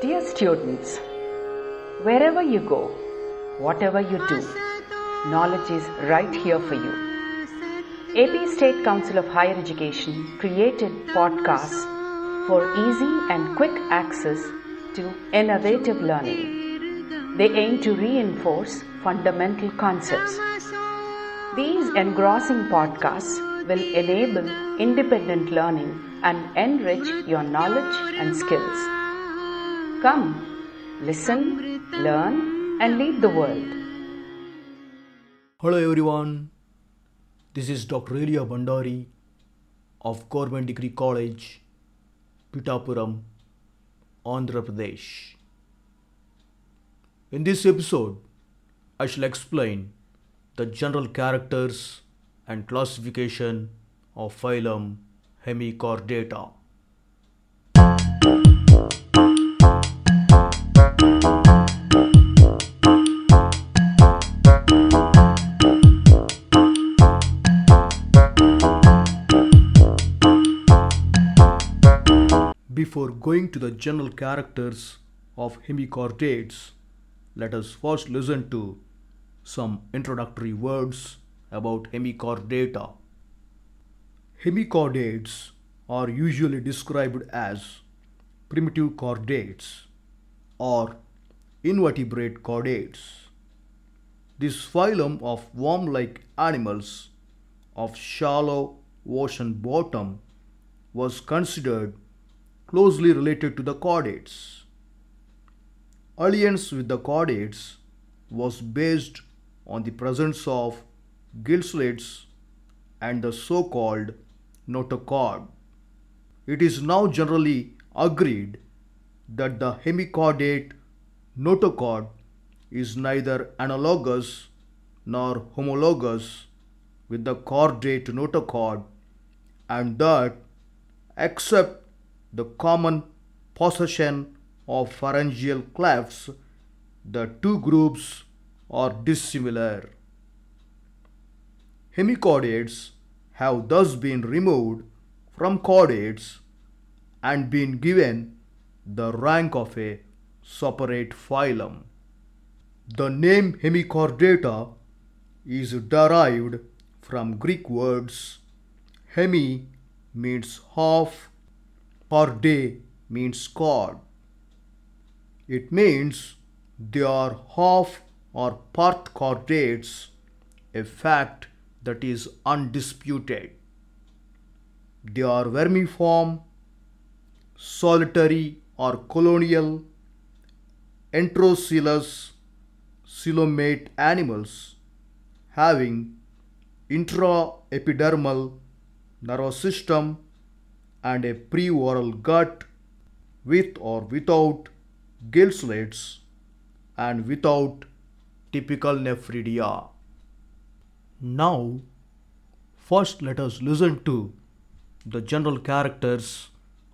Dear students, wherever you go, whatever you do, knowledge is right here for you. AP State Council of Higher Education created podcasts for easy and quick access to innovative learning. They aim to reinforce fundamental concepts. These engrossing podcasts will enable independent learning and enrich your knowledge and skills. Come, listen, learn, and lead the world. Hello everyone. This is Dr. Ralea Vandari of Gorman Degree College, Pitapuram, Andhra Pradesh. In this episode, I shall explain the general characters and classification of phylum Hemichordata. Before going to the general characters of Hemichordates, let us first listen to some introductory words about Hemichordata. Hemichordates are usually described as primitive chordates or invertebrate chordates. This phylum of worm-like animals of shallow ocean bottom was considered closely related to the chordates. Alliance with the chordates was based on the presence of gill slits and the so-called notochord. It is now generally agreed that the hemichordate notochord is neither analogous nor homologous with the chordate notochord, and that except the common possession of pharyngeal clefts, the two groups are dissimilar. Hemichordates have thus been removed from chordates and been given the rank of a separate phylum. The name Hemichordata is derived from Greek words. Hemi means half, chordae means chord. It means they are half or part chordates, a fact that is undisputed. They are vermiform, solitary or colonial, enterocoelous, coelomate animals having intraepidermal nervous system and a preoral gut with or without gill slits and without typical nephridia. Now, first let us listen to the general characters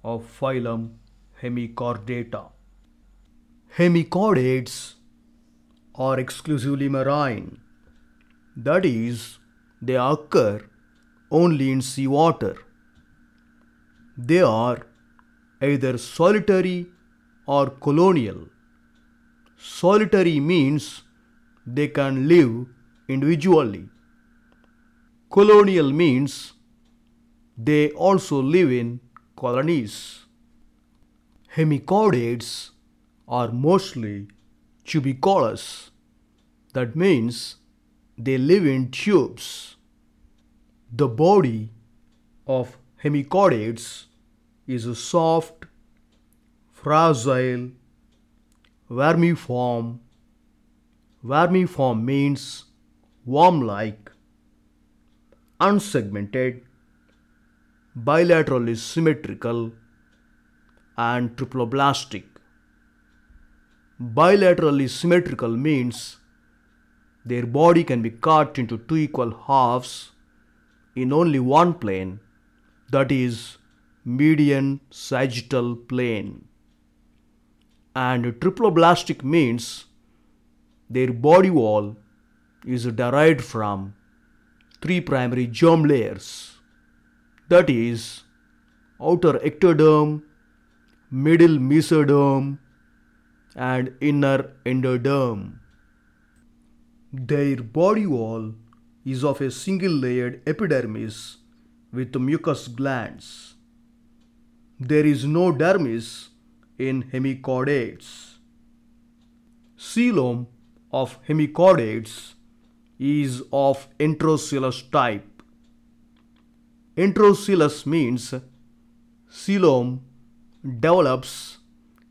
of phylum Hemichordata. Hemichordates are exclusively marine, that is, they occur only in seawater. They are either solitary or colonial. Solitary means they can live individually. Colonial means they also live in colonies. Hemichordates are mostly tubicolous. That means they live in tubes. The body of hemichordates is soft, fragile, vermiform. Vermiform means worm-like, unsegmented, bilaterally symmetrical, and triploblastic. Bilaterally symmetrical means their body can be cut into two equal halves in only one plane, that is median sagittal plane. And triploblastic means their body wall is derived from three primary germ layers, that is outer ectoderm, middle mesoderm, and inner endoderm. Their body wall is of a single-layered epidermis with mucous glands. There is no dermis in hemichordates. Coelom of hemichordates is of enterocellus type. Enterocellus means coelom develops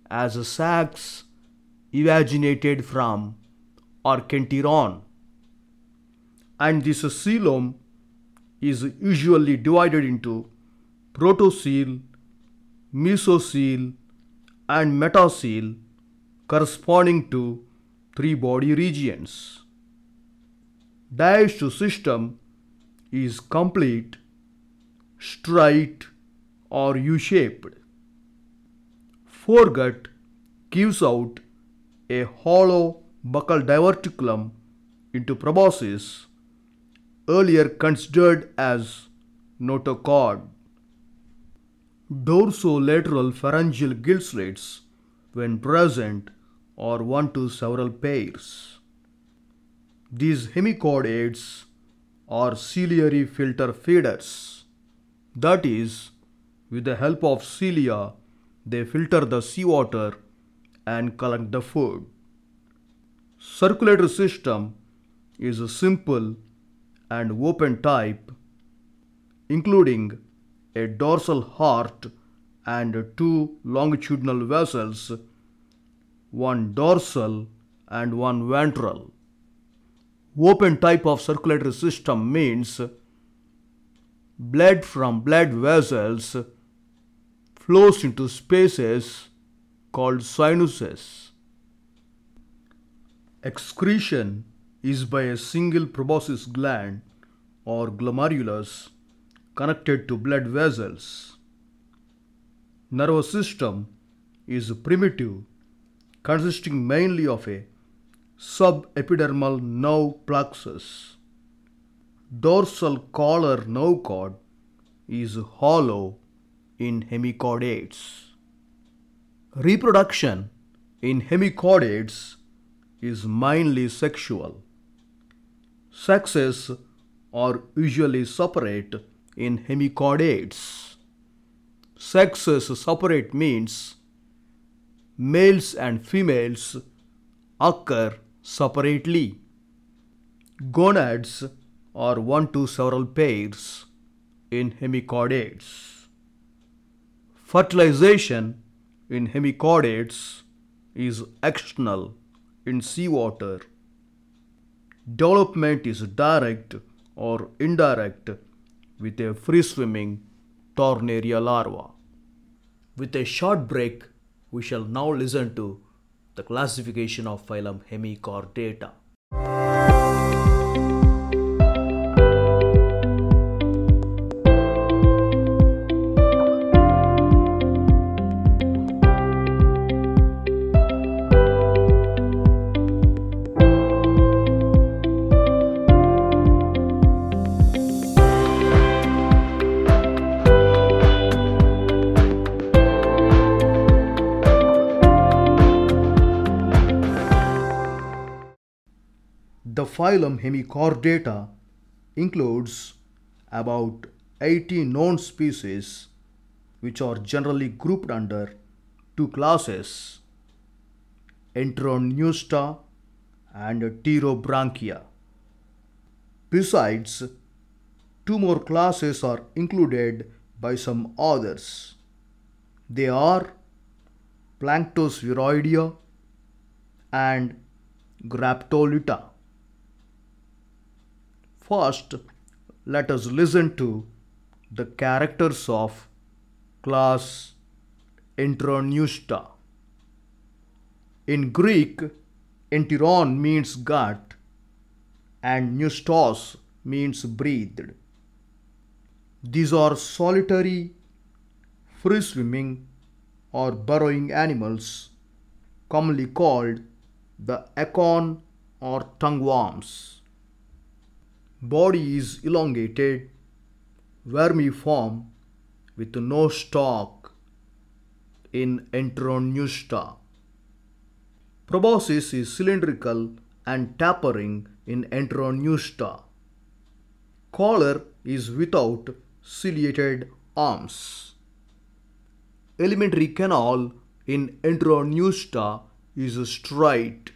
as sacs evaginated from archenteron, and this coelom is usually divided into protocele, mesocele and metacele, corresponding to three body regions. Digestive system is complete, straight or U-shaped. Foregut gives out a hollow buccal diverticulum into proboscis, earlier considered as notochord. Dorsolateral pharyngeal gill slits, when present, are one to several pairs. These hemichordates are ciliary filter feeders. That is, with the help of cilia, they filter the seawater and collect the food. Circulatory system is a simple and open type, including a dorsal heart and two longitudinal vessels, one dorsal and one ventral. Open type of circulatory system means blood from blood vessels flows into spaces called sinuses. Excretion is by a single proboscis gland or glomerulus connected to blood vessels. Nervous system is primitive, consisting mainly of a subepidermal nerve plexus. Dorsal collar nerve cord is hollow in hemichordates. Reproduction in hemichordates is mainly sexual. Sexes are usually separate in hemichordates. Sexes separate means males and females occur separately. Gonads are one to several pairs in hemichordates. Fertilization in hemichordates is external in seawater. Development is direct or indirect with a free-swimming Tornaria larva. With a short break, we shall now listen to the classification of phylum Hemichordata. The phylum Hemichordata includes about 80 known species, which are generally grouped under two classes: Enteropneusta and Pterobranchia. Besides, two more classes are included by some authors. They are Planctosphaeroidea and Graptolita. First, let us listen to the characters of class Enteropneusta. In Greek, enteron means gut and neustos means breathed. These are solitary, free-swimming or burrowing animals, commonly called the acorn or tongue worms. Body is elongated, vermiform with no stalk in Enteropneusta. Proboscis is cylindrical and tapering in Enteropneusta. Collar is without ciliated arms. Elementary canal in Enteropneusta is straight.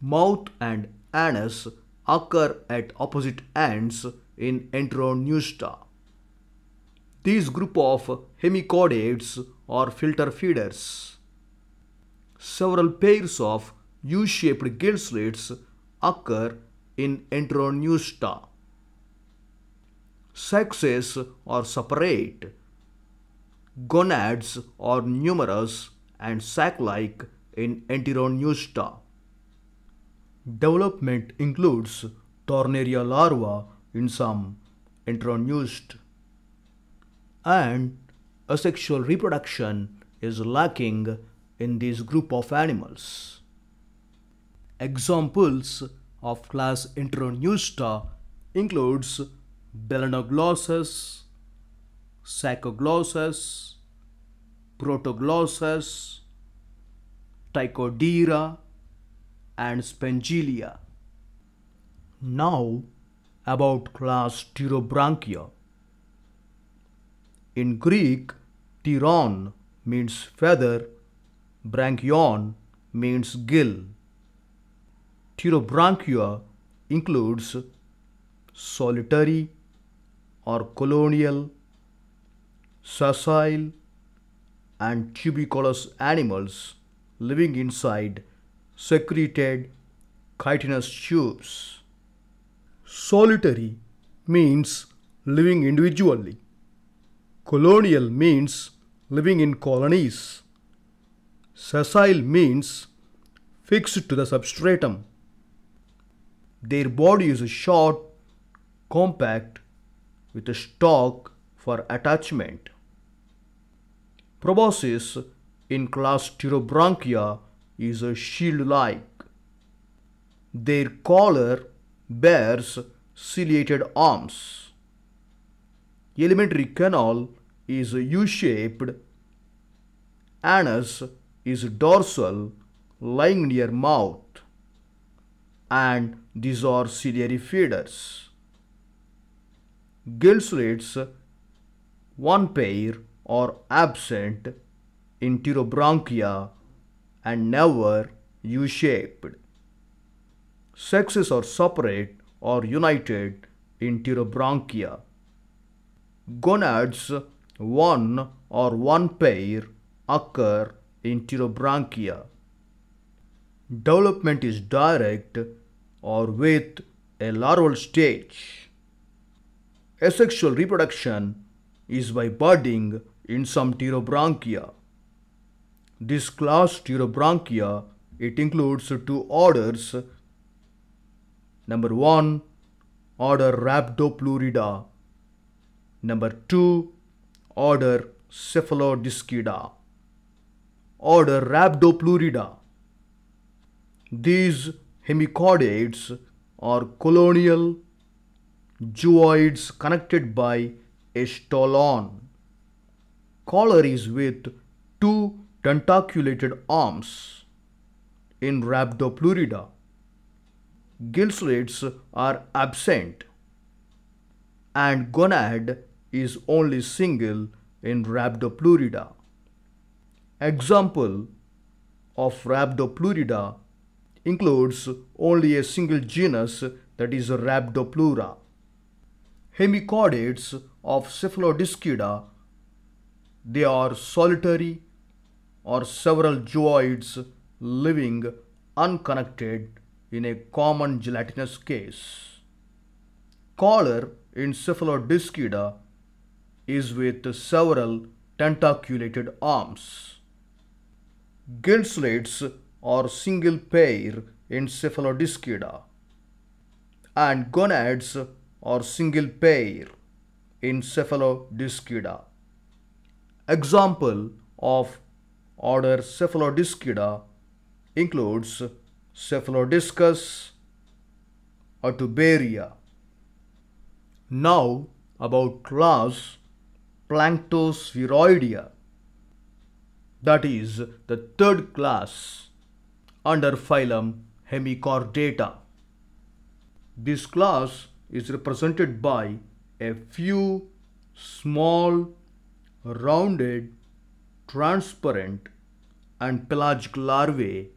Mouth and anus occur at opposite ends in Enteropneusta. These group of hemichordates are filter feeders. Several pairs of U-shaped gill slits occur in Enteropneusta. Sexes are separate. Gonads are numerous and sac-like in Enteropneusta. Development includes Tornaria larva in some Enteropneusta, and asexual reproduction is lacking in this group of animals. Examples of class Enteropneusta includes Balanoglossus, Saccoglossus, Protoglossus, Ptychodera, and Spengelia. Now about class Pterobranchia. In Greek, pteron means feather, branchion means gill. Pterobranchia includes solitary or colonial, sessile, and tuberculous animals living inside secreted chitinous tubes. Solitary means living individually. Colonial means living in colonies. Sessile means fixed to the substratum. Their body is short, compact, with a stalk for attachment. Proboscis in class Pterobranchia is a shield-like. Their collar bears ciliated arms. Elementary canal is U-shaped. Anus is dorsal, lying near mouth. And these are ciliary feeders. Gill slits, one pair, are absent in Pterobranchia and never U-shaped. Sexes are separate or united in Pterobranchia. Gonads, one or one pair, occur in Pterobranchia. Development is direct or with a larval stage. Asexual reproduction is by budding in some Pterobranchia. This class Pterobranchia, it includes two orders. Number 1, order Rhabdopleurida. Number 2, order Cephalodiscida. Order Rhabdopleurida. These hemichordates are colonial, zooids connected by a stolon. Collar is with two tentaculated arms in Rhabdopleurida. Gill slits are absent, and gonad is only single in Rhabdopleurida. Example of Rhabdopleurida includes only a single genus, that is Rhabdopleura. Hemichordates of Cephalodiscida, they are solitary or several zooids living unconnected in a common gelatinous case. Collar in Cephalodiscida is with several tentaculated arms. Gill slits are single pair in Cephalodiscida, and gonads are single pair in Cephalodiscida. Example of order Cephalodiscida includes Cephalodiscus, Atubaria. Now about class Planctosphaeroidea, that is the third class under phylum Hemichordata. This class is represented by a few small, rounded, transparent and pelagic larvae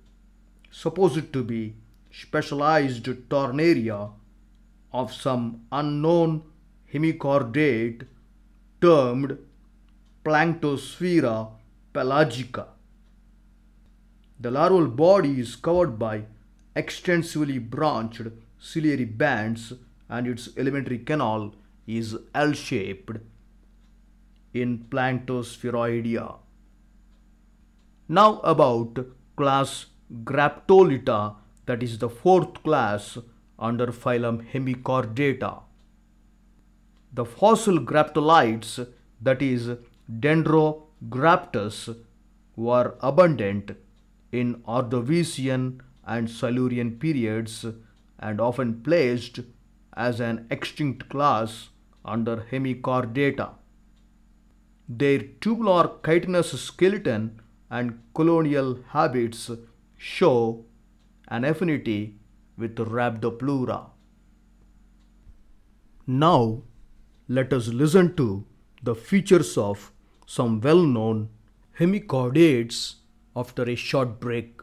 supposed to be specialized Tornaria of some unknown hemichordate termed Planctosphaera pelagica. The larval body is covered by extensively branched ciliary bands and its elementary canal is L-shaped in Planctosphaeroidea. Now about class Graptolita, that is the fourth class under phylum Hemichordata. The fossil graptolites, that is Dendrograptus, were abundant in Ordovician and Silurian periods and often placed as an extinct class under Hemichordata. Their tubular chitinous skeleton and colonial habits show an affinity with Rhabdopleura. Now let us listen to the features of some well-known hemichordates after a short break.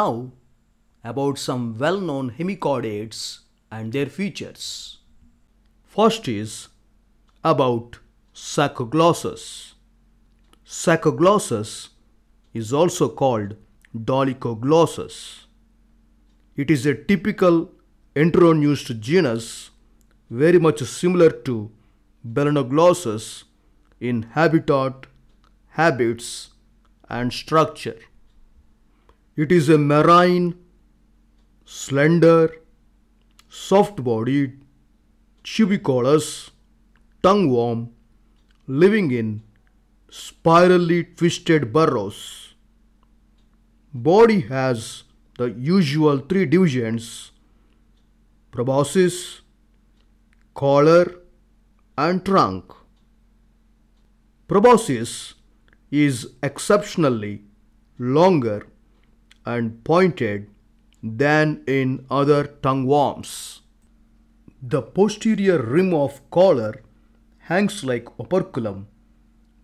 Now, about some well-known hemichordates and their features. First is about Saccoglossus. Saccoglossus is also called Dolichoglossus. It is a typical Enteropneust genus, very much similar to Balanoglossus in habitat, habits, and structure. It is a marine, slender, soft-bodied, tubicolous tongueworm living in spirally twisted burrows. Body has the usual three divisions, proboscis, collar and trunk. Proboscis is exceptionally longer and pointed than in other tongueworms. The posterior rim of collar hangs like operculum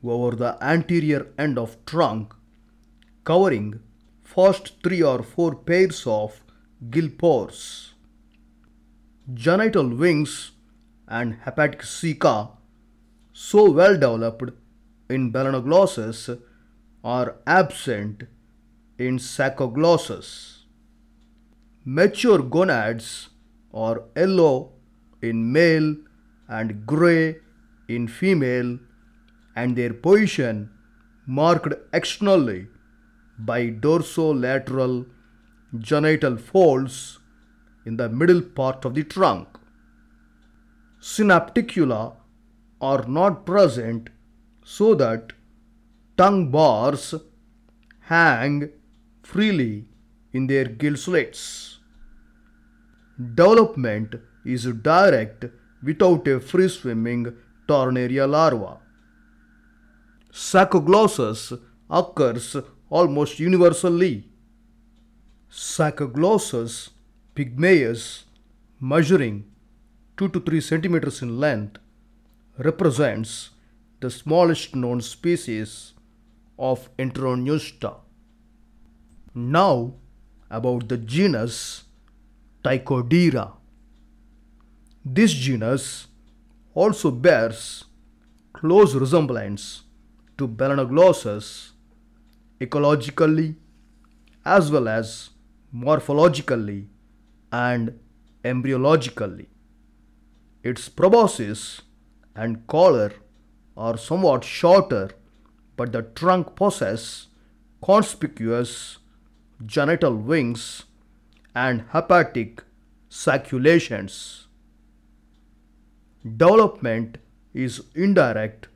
over the anterior end of trunk, covering first 3 or 4 pairs of gill pores. Genital wings and hepatic ceca, so well developed in Balanoglossus, are absent in Saccoglossus. Mature gonads are yellow in male and grey in female, and their position marked externally by dorsolateral genital folds in the middle part of the trunk. Synapticula are not present, so that tongue bars hang freely in their gill slits. Development is direct without a free-swimming Tornaria larva. Saccoglossus occurs almost universally. Saccoglossus pygmaeus, measuring 2 to 3 centimeters in length, represents the smallest known species of Enteropneusta. Now about the genus Ptychodera. This genus also bears close resemblance to Balanoglossus ecologically as well as morphologically and embryologically. Its proboscis and collar are somewhat shorter, but the trunk possesses conspicuous genital wings, and hepatic sacculations. Development is indirect,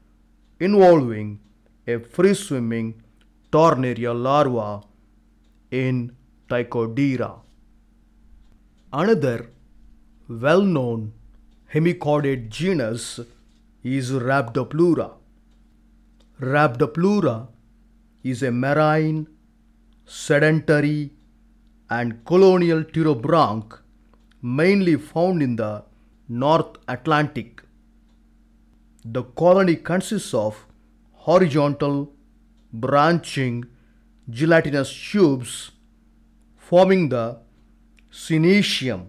involving a free-swimming tornarial larva in Ptychodera. Another well-known hemichordate genus is Rhabdopleura. Rhabdopleura is a marine, sedentary, and colonial pterobranch mainly found in the North Atlantic. The colony consists of horizontal, branching, gelatinous tubes forming the synoecium,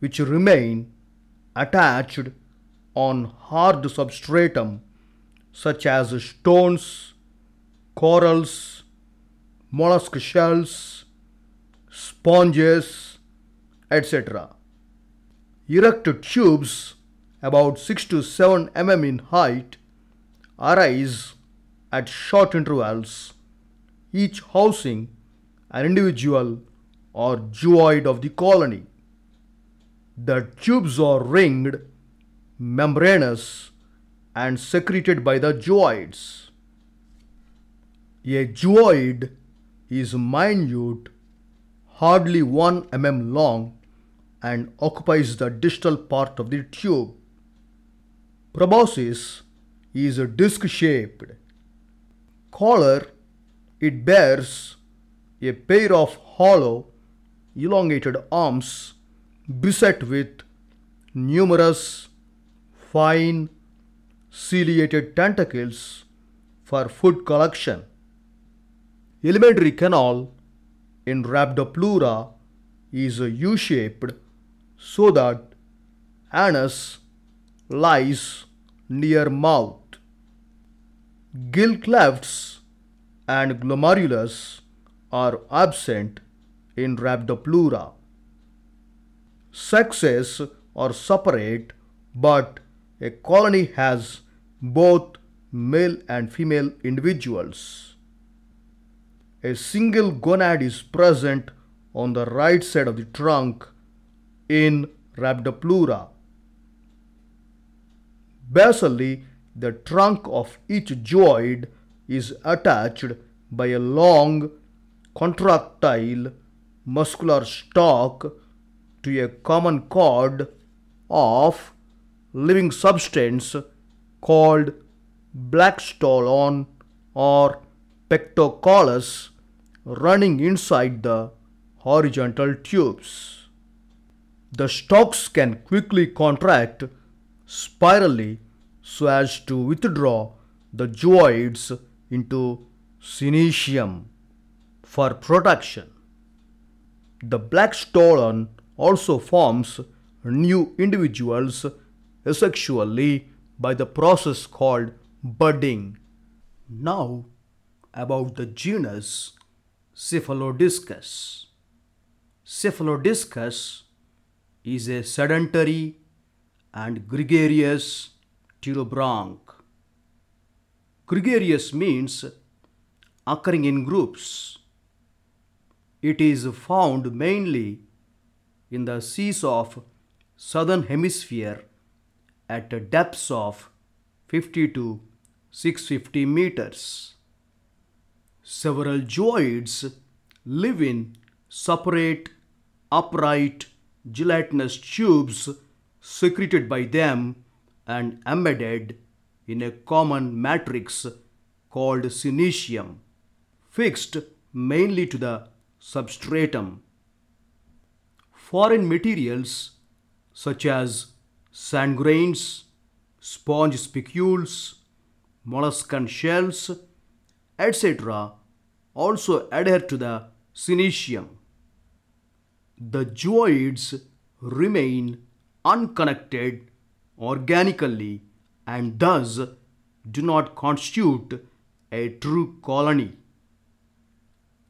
which remain attached on hard substratum such as stones, corals, mollusk shells, sponges, etc. Erect tubes about 6 to 7 mm in height arise at short intervals, each housing an individual or zooid of the colony. The tubes are ringed, membranous, and secreted by the zooids. A zooid is minute, hardly 1 mm long, and occupies the distal part of the tube. Proboscis is disc-shaped. Collar, it bears a pair of hollow, elongated arms beset with numerous fine ciliated tentacles for food collection. Elementary canal in Rhabdopleura is U-shaped so that anus lies near mouth. Gill clefts and glomerulus are absent in Rhabdopleura. Sexes are separate, but a colony has both male and female individuals. A single gonad is present on the right side of the trunk in Rhabdopleura. Basally, the trunk of each zooid is attached by a long, contractile, muscular stalk to a common cord of living substance called blackstolon or pectocolus, running inside the horizontal tubes. The stalks can quickly contract spirally so as to withdraw the zooids into synoecium for protection. The blackstolon also forms new individuals asexually by the process called budding. Now about the genus Cephalodiscus. Cephalodiscus is a sedentary and gregarious pterobranch. Gregarious means occurring in groups. It is found mainly in the seas of southern hemisphere at depths of 50 to 650 meters. Several zooids live in separate, upright, gelatinous tubes secreted by them and embedded in a common matrix called synoecium, fixed mainly to the substratum. Foreign materials such as sand grains, sponge spicules, molluscan shells, etc. also adhere to the synoecium. The zooids remain unconnected organically and thus do not constitute a true colony.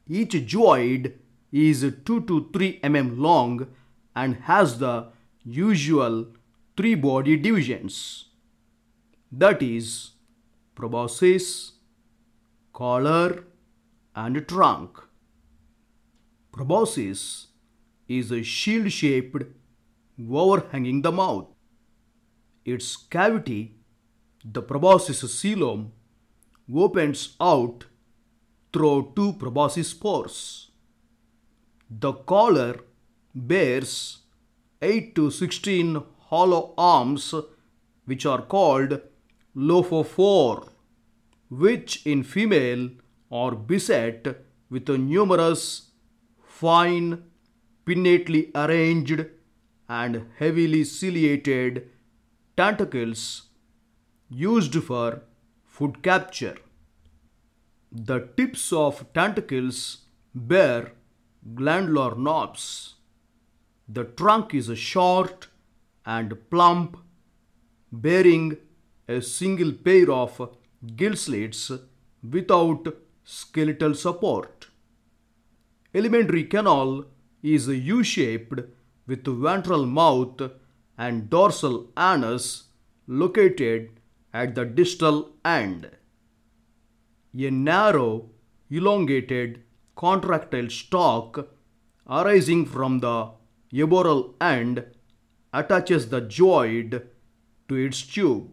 Each zooid is 2 to 3 mm long and has the usual three body divisions, that is, proboscis, collar, and trunk. proboscis is shield-shaped, overhanging the mouth. Its cavity, the proboscis coelom, opens out through two proboscis pores. The collar bears 8 to 16 hollow arms, which are called lophophore, which in female are beset with numerous fine, pinnately arranged and heavily ciliated tentacles used for food capture. The tips of tentacles bear glandular knobs. The trunk is short and plump, bearing a single pair of gill slits without skeletal support. Elementary canal is U-shaped with ventral mouth and dorsal anus located at the distal end. A narrow, elongated, contractile stalk arising from the arboreal end attaches the zoid to its tube.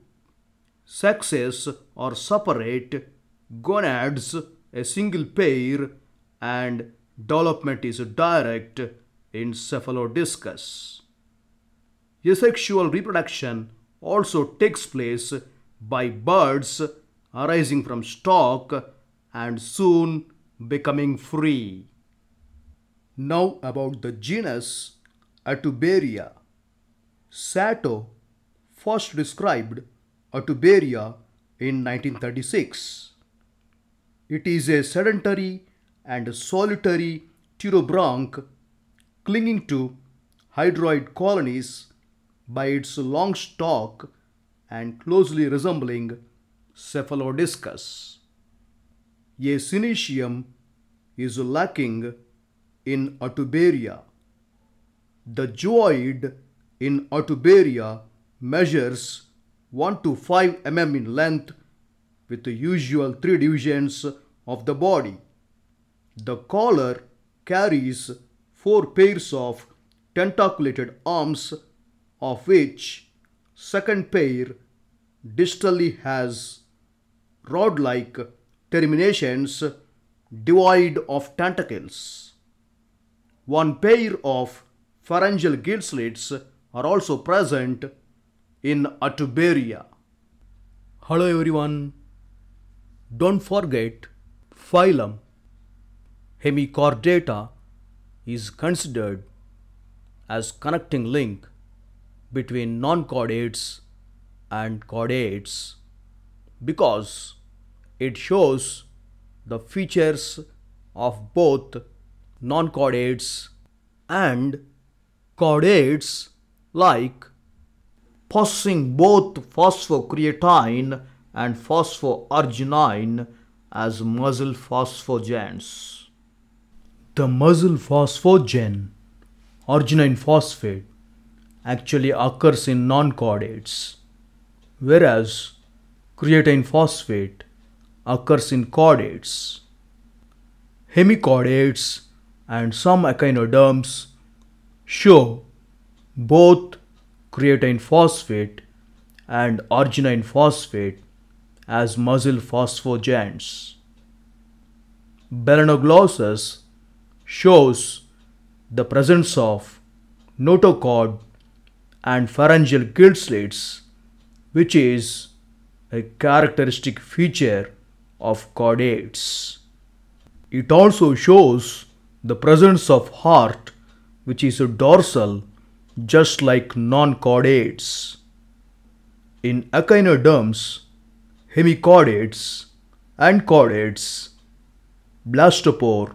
Sexes are separate, gonads a single pair, and development is direct in Cephalodiscus. Asexual reproduction also takes place by birds arising from stalk and soon becoming free. Now about the genus Atubaria. Sato first described Atubaria in 1936. It is a sedentary and solitary pterobranch clinging to hydroid colonies by its long stalk and closely resembling Cephalodiscus. A synoecium is lacking in Atubaria. The zooid in Atubaria measures 1 to 5 mm in length with the usual 3 divisions of the body. The collar carries 4 pairs of tentaculated arms, of which second pair distally has rod-like terminations devoid of tentacles. 1 pair of pharyngeal gill slits are also present in Atubaria. Hello everyone, don't forget phylum Hemichordata is considered as connecting link between non-chordates and chordates because it shows the features of both non-chordates and chordates, like possessing both phosphocreatine and phosphoarginine as muscle phosphogens. The muscle phosphogen, arginine phosphate, actually occurs in non-chordates, whereas creatine phosphate occurs in chordates. Hemichordates and some echinoderms show both creatine phosphate and arginine phosphate as muscle phosphogens. Balanoglossus shows the presence of notochord and pharyngeal gill slits, which is a characteristic feature of chordates. It also shows the presence of heart, which is dorsal, just like non-chordates. In echinoderms, hemichordates and chordates, blastopore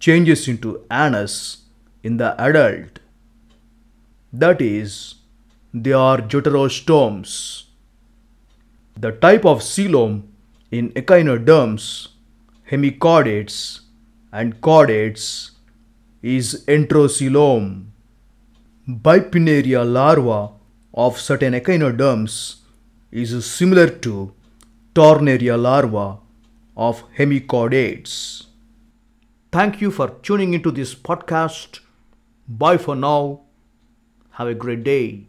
changes into anus in the adult. That is, they are deuterostomes. The type of coelom in echinoderms, hemichordates and chordates is enterocoelom. Bipinnaria larva of certain echinoderms is similar to ternaria larva of hemichordates. Thank you for tuning into this podcast. Bye for now. Have a great day.